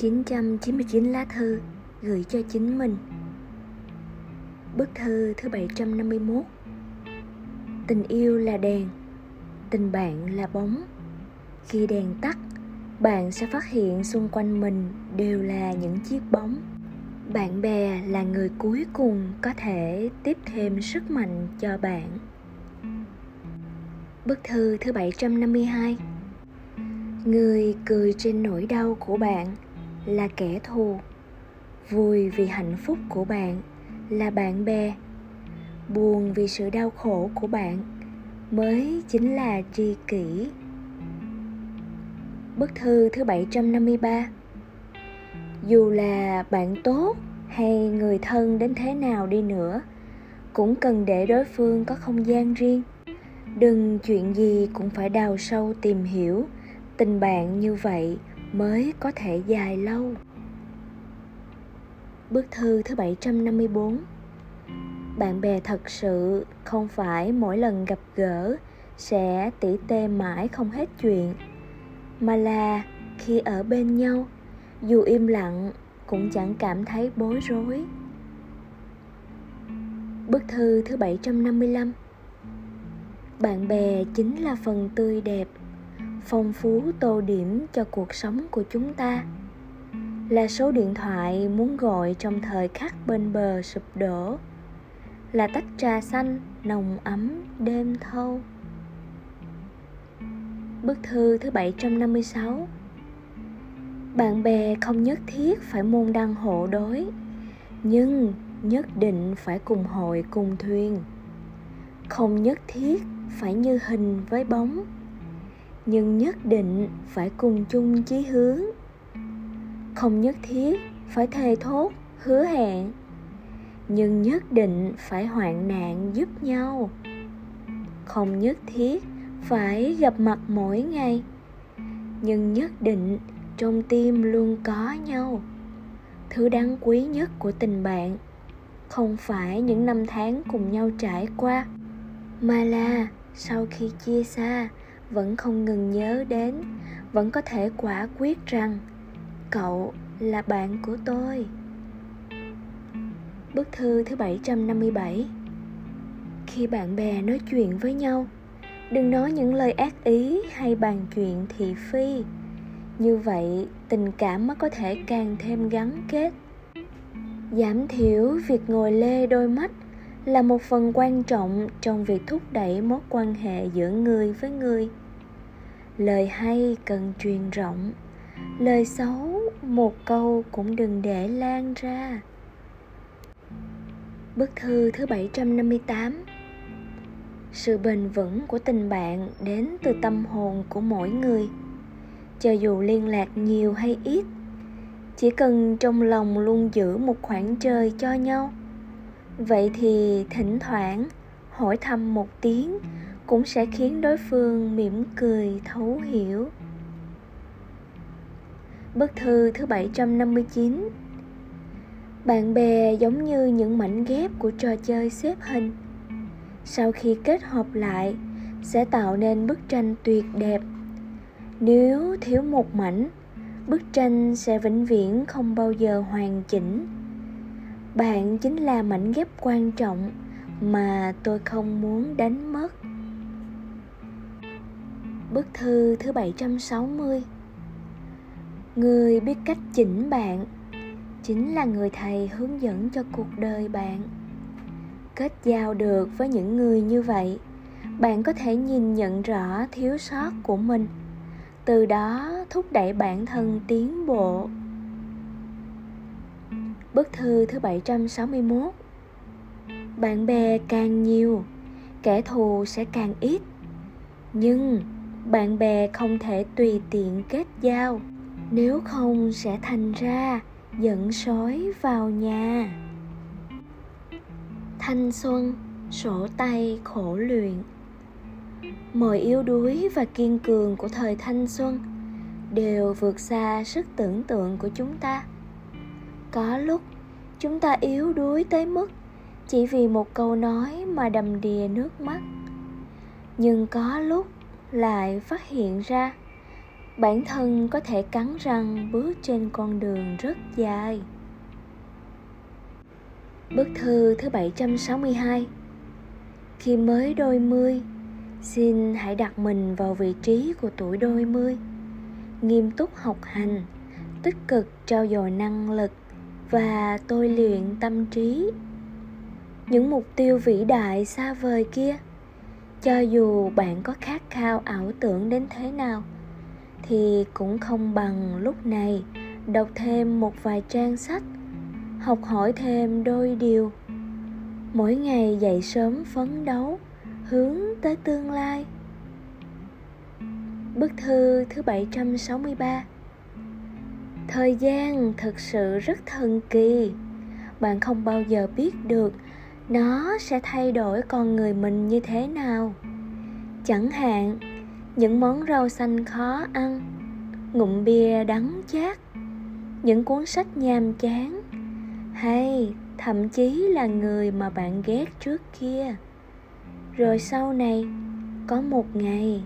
999 lá thư gửi cho chính mình. Bức thư thứ 751. Tình yêu là đèn, tình bạn là bóng. Khi đèn tắt, bạn sẽ phát hiện xung quanh mình đều là những chiếc bóng. Bạn bè là người cuối cùng có thể tiếp thêm sức mạnh cho bạn. Bức thư thứ 752. Người cười trên nỗi đau của bạn là kẻ thù. Vui vì hạnh phúc của bạn là bạn bè. Buồn vì sự đau khổ của bạn mới chính là tri kỷ. Bức thư thứ 753. Dù là bạn tốt hay người thân đến thế nào đi nữa, cũng cần để đối phương có không gian riêng. Đừng chuyện gì cũng phải đào sâu tìm hiểu. Tình bạn như vậy mới có thể dài lâu. Bức thư thứ 754. Bạn bè thật sự không phải mỗi lần gặp gỡ sẽ tỉ tê mãi không hết chuyện, mà là khi ở bên nhau, dù im lặng cũng chẳng cảm thấy bối rối. Bức thư thứ 755. Bạn bè chính là phần tươi đẹp, phong phú tô điểm cho cuộc sống của chúng ta. Là số điện thoại muốn gọi trong thời khắc bên bờ sụp đổ. Là tách trà xanh nồng ấm đêm thâu. Bức thư thứ 756. Bạn bè không nhất thiết phải môn đăng hộ đối, nhưng nhất định phải cùng hội cùng thuyền. Không nhất thiết phải như hình với bóng, nhưng nhất định phải cùng chung chí hướng. Không nhất thiết phải thề thốt hứa hẹn, nhưng nhất định phải hoạn nạn giúp nhau. Không nhất thiết phải gặp mặt mỗi ngày, nhưng nhất định trong tim luôn có nhau. Thứ đáng quý nhất của tình bạn không phải những năm tháng cùng nhau trải qua, mà là sau khi chia xa vẫn không ngừng nhớ đến, vẫn có thể quả quyết rằng cậu là bạn của tôi. Bức thư thứ 757. Khi bạn bè nói chuyện với nhau, đừng nói những lời ác ý hay bàn chuyện thị phi. Như vậy, tình cảm mới có thể càng thêm gắn kết. Giảm thiểu việc ngồi lê đôi mắt là một phần quan trọng trong việc thúc đẩy mối quan hệ giữa người với người. Lời hay cần truyền rộng, lời xấu một câu cũng đừng để lan ra. Bức thư thứ 758. Sự bền vững của tình bạn đến từ tâm hồn của mỗi người. Cho dù liên lạc nhiều hay ít, chỉ cần trong lòng luôn giữ một khoảng trời cho nhau, vậy thì thỉnh thoảng hỏi thăm một tiếng cũng sẽ khiến đối phương mỉm cười thấu hiểu. Bức thư thứ 759. Bạn bè giống như những mảnh ghép của trò chơi xếp hình. Sau khi kết hợp lại sẽ tạo nên bức tranh tuyệt đẹp. Nếu thiếu một mảnh, bức tranh sẽ vĩnh viễn không bao giờ hoàn chỉnh. Bạn chính là mảnh ghép quan trọng mà tôi không muốn đánh mất. Bức thư thứ 760. Người biết cách chỉnh bạn chính là người thầy hướng dẫn cho cuộc đời bạn. Kết giao được với những người như vậy, bạn có thể nhìn nhận rõ thiếu sót của mình, từ đó thúc đẩy bản thân tiến bộ. Bức thư thứ 761. Bạn bè càng nhiều, kẻ thù sẽ càng ít. Nhưng bạn bè không thể tùy tiện kết giao, nếu không sẽ thành ra dẫn sói vào nhà. Thanh xuân, sổ tay khổ luyện. Mọi yếu đuối và kiên cường của thời thanh xuân đều vượt xa sức tưởng tượng của chúng ta. Có lúc chúng ta yếu đuối tới mức chỉ vì một câu nói mà đầm đìa nước mắt. Nhưng có lúc lại phát hiện ra Bản thân có thể cắn răng bước trên con đường rất dài. Bức thư thứ 762. Khi mới đôi mươi, xin hãy đặt mình vào vị trí của tuổi đôi mươi, nghiêm túc học hành, tích cực trau dồi năng lực và tôi luyện tâm trí. Những mục tiêu vĩ đại xa vời kia, cho dù bạn có khát khao ảo tưởng đến thế nào, thì cũng không bằng lúc này đọc thêm một vài trang sách, học hỏi thêm đôi điều, mỗi ngày dậy sớm phấn đấu, hướng tới tương lai. Bức thư thứ 763. Thời gian thực sự rất thần kỳ. Bạn không bao giờ biết được nó sẽ thay đổi con người mình như thế nào. Chẳng hạn, những món rau xanh khó ăn, ngụm bia đắng chát, những cuốn sách nhàm chán, hay thậm chí là người mà bạn ghét trước kia. Rồi sau này, có một ngày,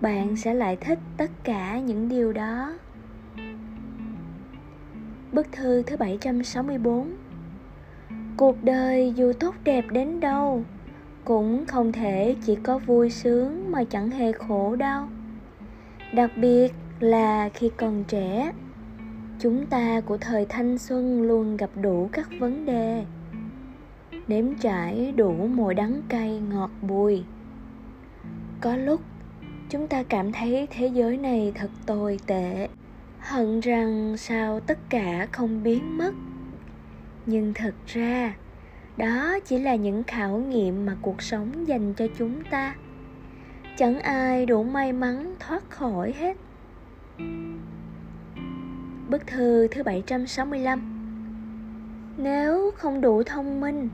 bạn sẽ lại thích tất cả những điều đó. Bức thư thứ 764. Cuộc đời dù tốt đẹp đến đâu, cũng không thể chỉ có vui sướng mà chẳng hề khổ đau. Đặc biệt là khi còn trẻ, chúng ta của thời thanh xuân luôn gặp đủ các vấn đề, nếm trải đủ mùi đắng cay ngọt bùi. Có lúc chúng ta cảm thấy thế giới này thật tồi tệ, hận rằng sao tất cả không biến mất. Nhưng thật ra, đó chỉ là những khảo nghiệm mà cuộc sống dành cho chúng ta. Chẳng ai đủ may mắn thoát khỏi hết. Bức thư thứ 765. Nếu không đủ thông minh,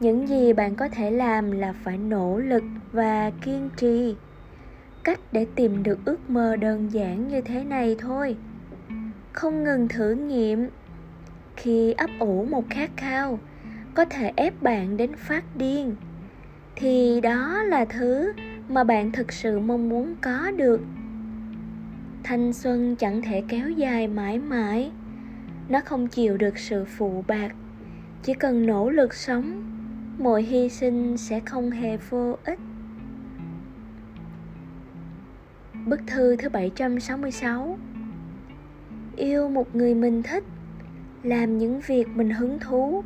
những gì bạn có thể làm là phải nỗ lực và kiên trì. Cách để tìm được ước mơ đơn giản như thế này thôi. Không ngừng thử nghiệm. Khi ấp ủ một khát khao có thể ép bạn đến phát điên, thì đó là thứ mà bạn thực sự mong muốn có được. Thanh xuân chẳng thể kéo dài mãi mãi. Nó không chịu được sự phụ bạc. Chỉ cần nỗ lực sống, mọi hy sinh sẽ không hề vô ích. Bức thư thứ 766. Yêu một người mình thích, làm những việc mình hứng thú,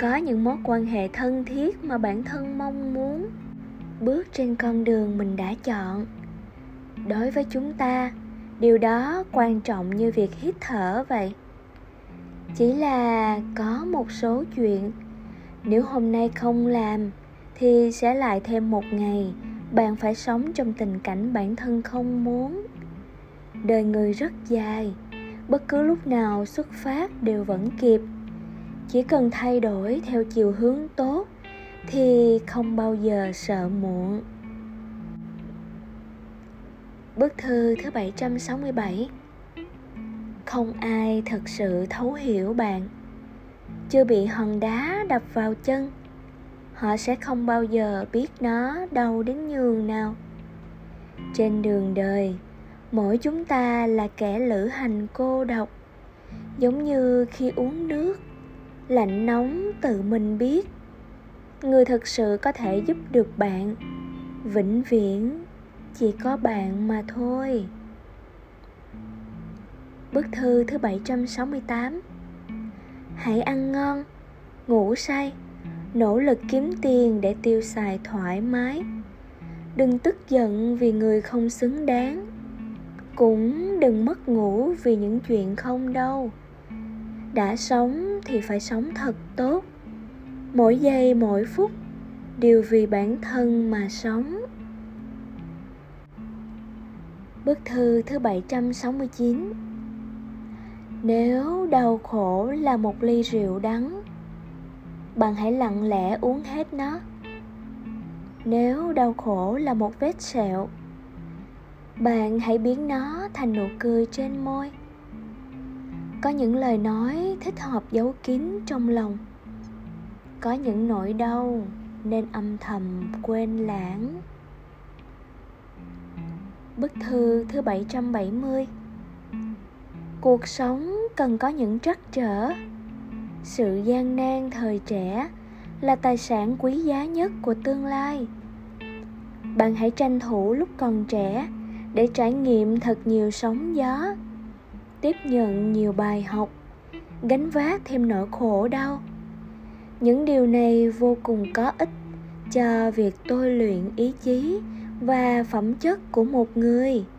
có những mối quan hệ thân thiết mà bản thân mong muốn, bước trên con đường mình đã chọn. Đối với chúng ta, điều đó quan trọng như việc hít thở vậy. Chỉ là có một số chuyện, nếu hôm nay không làm, thì sẽ lại thêm một ngày bạn phải sống trong tình cảnh bản thân không muốn. Đời người rất dài, bất cứ lúc nào xuất phát đều vẫn kịp. Chỉ cần thay đổi theo chiều hướng tốt thì không bao giờ sợ muộn. Bức thư thứ 767. Không ai thật sự thấu hiểu bạn. Chưa bị hòn đá đập vào chân, họ sẽ không bao giờ biết nó đau đến nhường nào. Trên đường đời, mỗi chúng ta là kẻ lữ hành cô độc. Giống như khi uống nước, lạnh nóng tự mình biết. Người thực sự có thể giúp được bạn vĩnh viễn chỉ có bạn mà thôi. Bức thư thứ 768. Hãy ăn ngon, ngủ say, nỗ lực kiếm tiền để tiêu xài thoải mái. Đừng tức giận vì người không xứng đáng, cũng đừng mất ngủ vì những chuyện không đâu. Đã sống thì phải sống thật tốt. Mỗi giây mỗi phút đều vì bản thân mà sống. Bức thư thứ 769. Nếu đau khổ là một ly rượu đắng, bạn hãy lặng lẽ uống hết nó. Nếu đau khổ là một vết sẹo, bạn hãy biến nó thành nụ cười trên môi. Có những lời nói thích hợp giấu kín trong lòng. Có những nỗi đau nên âm thầm quên lãng. Bức thư thứ 770. Cuộc sống cần có những trắc trở. Sự gian nan thời trẻ là tài sản quý giá nhất của tương lai. Bạn hãy tranh thủ lúc còn trẻ để trải nghiệm thật nhiều sóng gió, tiếp nhận nhiều bài học, gánh vác thêm nỗi khổ đau. Những điều này vô cùng có ích cho việc tôi luyện ý chí và phẩm chất của một người.